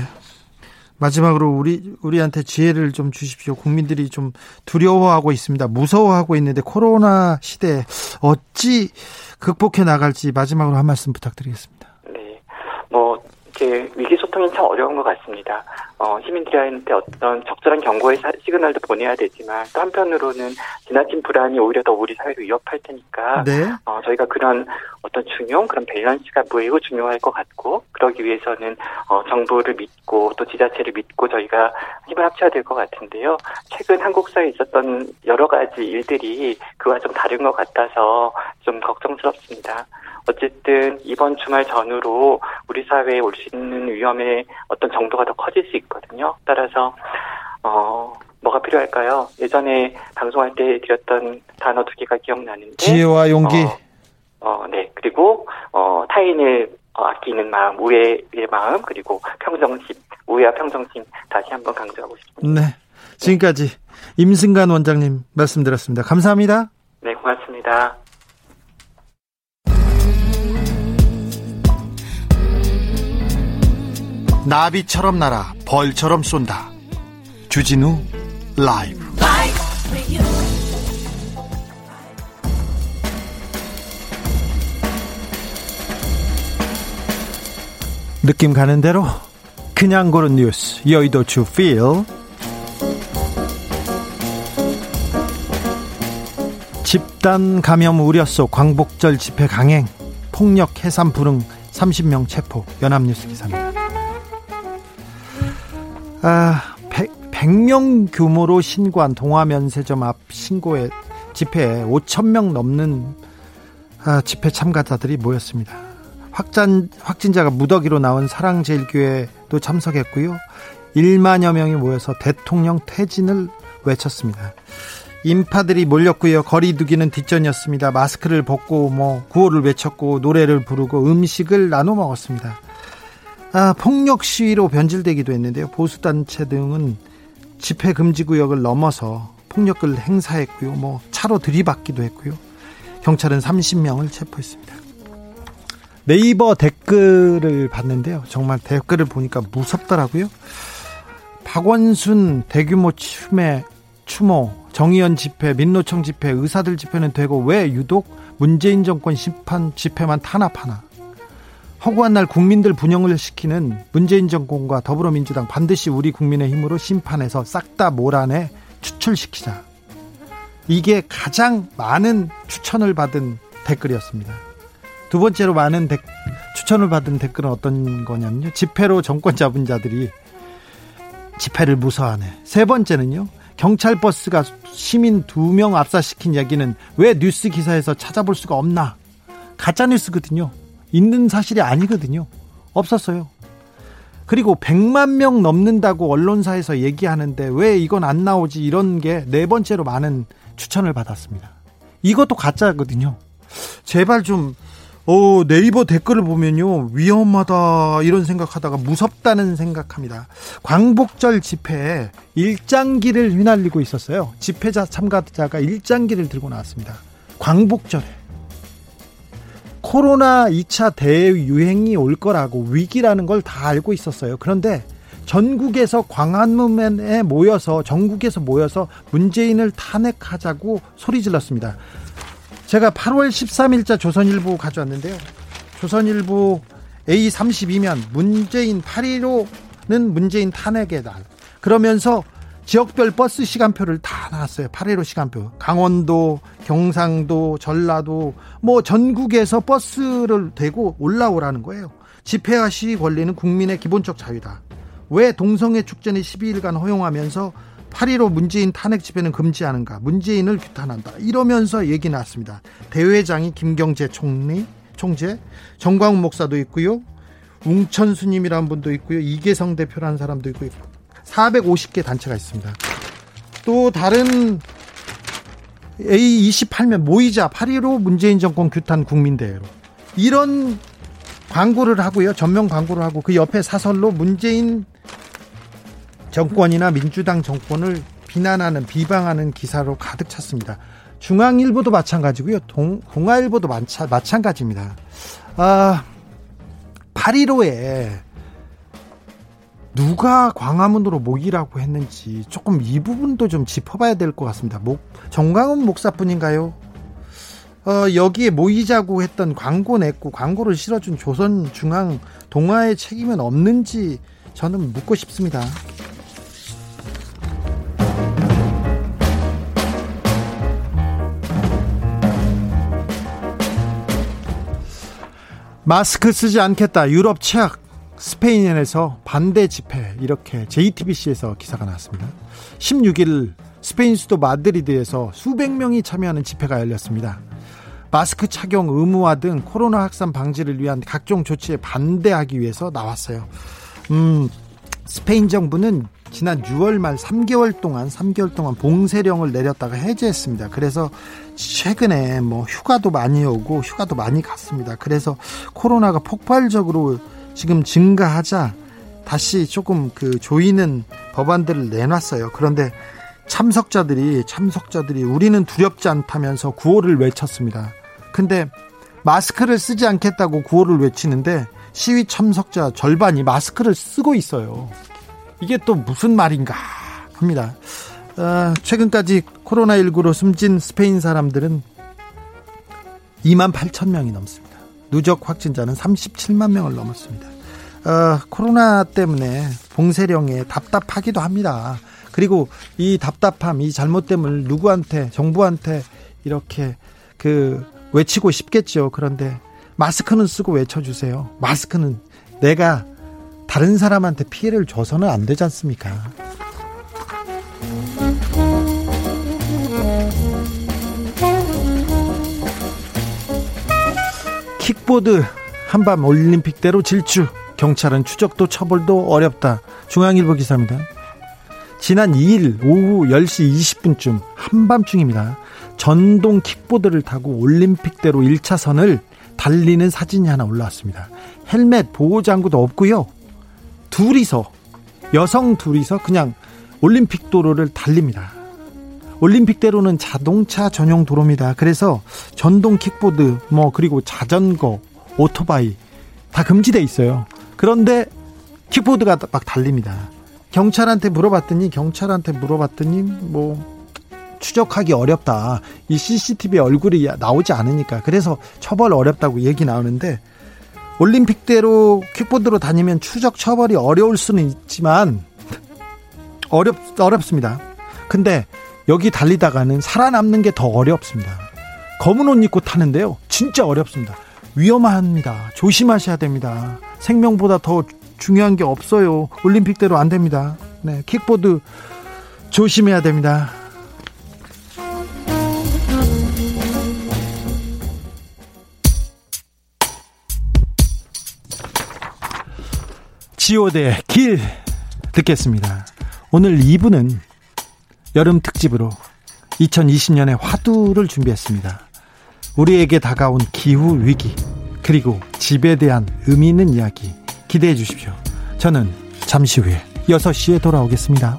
마지막으로 우리한테 지혜를 좀 주십시오. 국민들이 좀 두려워하고 있습니다. 무서워하고 있는데 코로나 시대에 어찌 극복해 나갈지 마지막으로 한 말씀 부탁드리겠습니다. 네, 이렇게 위기 소통이 참 어려운 것 같습니다. 시민들한테 어떤 적절한 경고의 시그널도 보내야 되지만 또 한편으로는 지나친 불안이 오히려 더 우리 사회를 위협할 테니까 네. 저희가 그런 어떤 그런 밸런스가 매우 중요할 것 같고 그러기 위해서는 정부를 믿고 또 지자체를 믿고 저희가 힘을 합쳐야 될 것 같은데요. 최근 한국 사회에 있었던 여러 가지 일들이 그와 좀 다른 것 같아서 좀 걱정스럽습니다. 어쨌든 이번 주말 전후로 우리 사회에 올 수 있는 위험의 어떤 정도가 더 커질 수 있거든요. 따라서 뭐가 필요할까요? 예전에 방송할 때 드렸던 단어 2개가 기억나는데 지혜와 용기. 네. 그리고 타인을 아끼는 마음, 우애의 마음, 그리고 평정심, 우애와 평정심 다시 한번 강조하고 싶습니다. 네. 지금까지 임승관 원장님 말씀드렸습니다. 감사합니다. 네, 고맙습니다. 나비처럼 날아 벌처럼 쏜다. 주진우 라이브. 느낌 가는 대로 그냥 고른 뉴스. 여의도 주필. 집단 감염 우려 속 광복절 집회 강행. 폭력 해산 불응 30명 체포. 연합뉴스 기사입니다. 100명 규모로 신고한 동화면세점 앞 신고에 집회에 5,000명 넘는 집회 참가자들이 모였습니다. 확진자가 무더기로 나온 사랑제일교회도 참석했고요. 1만여 명이 모여서 대통령 퇴진을 외쳤습니다. 인파들이 몰렸고요. 거리 두기는 뒷전이었습니다. 마스크를 벗고 구호를 외쳤고 노래를 부르고 음식을 나눠 먹었습니다. 폭력 시위로 변질되기도 했는데요. 보수단체 등은 집회 금지 구역을 넘어서 폭력을 행사했고요. 차로 들이받기도 했고요. 경찰은 30명을 체포했습니다. 네이버 댓글을 봤는데요. 정말 댓글을 보니까 무섭더라고요. 박원순 대규모 추모, 정의연 집회, 민노총 집회, 의사들 집회는 되고 왜 유독 문재인 정권 심판 집회만 탄압하나. 허구한 날 국민들 분영을 시키는 문재인 정권과 더불어민주당 반드시 우리 국민의 힘으로 심판해서 싹 다 몰아내 추출시키자. 이게 가장 많은 추천을 받은 댓글이었습니다. 두 번째로 많은 추천을 받은 댓글은 어떤 거냐면요. 집회로 정권 잡은 자들이 집회를 무서워하네. 세 번째는요. 경찰버스가 시민 2명 압사시킨 이야기는 왜 뉴스 기사에서 찾아볼 수가 없나. 가짜뉴스거든요. 있는 사실이 아니거든요. 없었어요. 그리고 100만 명 넘는다고 언론사에서 얘기하는데 왜 이건 안 나오지, 이런 게 네 번째로 많은 추천을 받았습니다. 이것도 가짜거든요. 제발 좀 네이버 댓글을 보면요, 위험하다 이런 생각하다가 무섭다는 생각합니다. 광복절 집회에 일장기를 휘날리고 있었어요. 집회자 참가자가 일장기를 들고 나왔습니다. 광복절에 코로나 2차 대유행이 올 거라고 위기라는 걸 다 알고 있었어요. 그런데 전국에서 광화문에 모여서 문재인을 탄핵하자고 소리 질렀습니다. 제가 8월 13일자 조선일보 가져왔는데요. 조선일보 A32면 문재인 8.15는 문재인 탄핵의 날. 그러면서 지역별 버스 시간표를 다 나왔어요. 8.15 시간표. 강원도, 경상도, 전라도 전국에서 버스를 대고 올라오라는 거예요. 집회와 시위 권리는 국민의 기본적 자유다. 왜 동성애 축전이 12일간 허용하면서 8.15 문재인 탄핵 집회는 금지하는가. 문재인을 규탄한다. 이러면서 얘기 나왔습니다. 대회장이 김경재 총재, 정광훈 목사도 있고요. 웅천 스님이라는 분도 있고요. 이계성 대표라는 사람도 있고요. 450개 단체가 있습니다. 또 다른 A28면 모이자 8.15 문재인 정권 규탄 국민대회로 이런 광고를 하고요, 전면 광고를 하고 그 옆에 사설로 문재인 정권이나 민주당 정권을 비난하는, 비방하는 기사로 가득 찼습니다. 중앙일보도 마찬가지고요, 동아일보도 마찬가지입니다. 8.15에 누가 광화문으로 모이라고 했는지 조금 이 부분도 좀 짚어봐야 될 것 같습니다. 정광훈 목사뿐인가요? 여기에 모이자고 했던 광고 냈고 광고를 실어준 조선중앙 동아의 책임은 없는지 저는 묻고 싶습니다. 마스크 쓰지 않겠다, 유럽 최악, 스페인에서 반대 집회, 이렇게 JTBC에서 기사가 나왔습니다. 16일 스페인 수도 마드리드에서 수백 명이 참여하는 집회가 열렸습니다. 마스크 착용 의무화 등 코로나 확산 방지를 위한 각종 조치에 반대하기 위해서 나왔어요. 스페인 정부는 지난 6월 말 3개월 동안 봉쇄령을 내렸다가 해제했습니다. 그래서 최근에 휴가도 많이 오고 휴가도 많이 갔습니다. 그래서 코로나가 폭발적으로 지금 증가하자 다시 조금 조이는 법안들을 내놨어요. 그런데 참석자들이 우리는 두렵지 않다면서 구호를 외쳤습니다. 근데 마스크를 쓰지 않겠다고 구호를 외치는데 시위 참석자 절반이 마스크를 쓰고 있어요. 이게 또 무슨 말인가 합니다. 최근까지 코로나19로 숨진 스페인 사람들은 28,000명이 넘습니다. 누적 확진자는 37만 명을 넘었습니다. 코로나 때문에 봉쇄령에 답답하기도 합니다. 그리고 이 답답함, 이 잘못됨을 누구한테, 정부한테 이렇게 외치고 싶겠죠. 그런데 마스크는 쓰고 외쳐주세요. 마스크는 내가 다른 사람한테 피해를 줘서는 안 되지 않습니까? 킥보드 한밤 올림픽대로 질주, 경찰은 추적도 처벌도 어렵다. 중앙일보 기사입니다. 지난 2일 오후 10시 20분쯤 한밤중입니다. 전동 킥보드를 타고 올림픽대로 1차선을 달리는 사진이 하나 올라왔습니다. 헬멧 보호장구도 없고요, 여성 둘이서 그냥 올림픽 도로를 달립니다. 올림픽대로는 자동차 전용 도로입니다. 그래서 전동 킥보드, 그리고 자전거, 오토바이 다 금지돼 있어요. 그런데 킥보드가 막 달립니다. 경찰한테 물어봤더니 추적하기 어렵다. 이 CCTV 얼굴이 나오지 않으니까 그래서 처벌 어렵다고 얘기 나오는데, 올림픽대로 킥보드로 다니면 추적 처벌이 어려울 수는 있지만 어렵습니다. 근데 여기 달리다가는 살아남는 게 더 어렵습니다. 검은 옷 입고 타는데요, 진짜 어렵습니다. 위험합니다. 조심하셔야 됩니다. 생명보다 더 중요한 게 없어요. 올림픽대로 안 됩니다. 네, 킥보드 조심해야 됩니다. G.O.D의 길 듣겠습니다. 오늘 2부는 여름 특집으로 2020년의 화두를 준비했습니다. 우리에게 다가온 기후 위기, 그리고 집에 대한 의미 있는 이야기 기대해 주십시오. 저는 잠시 후에 6시에 돌아오겠습니다.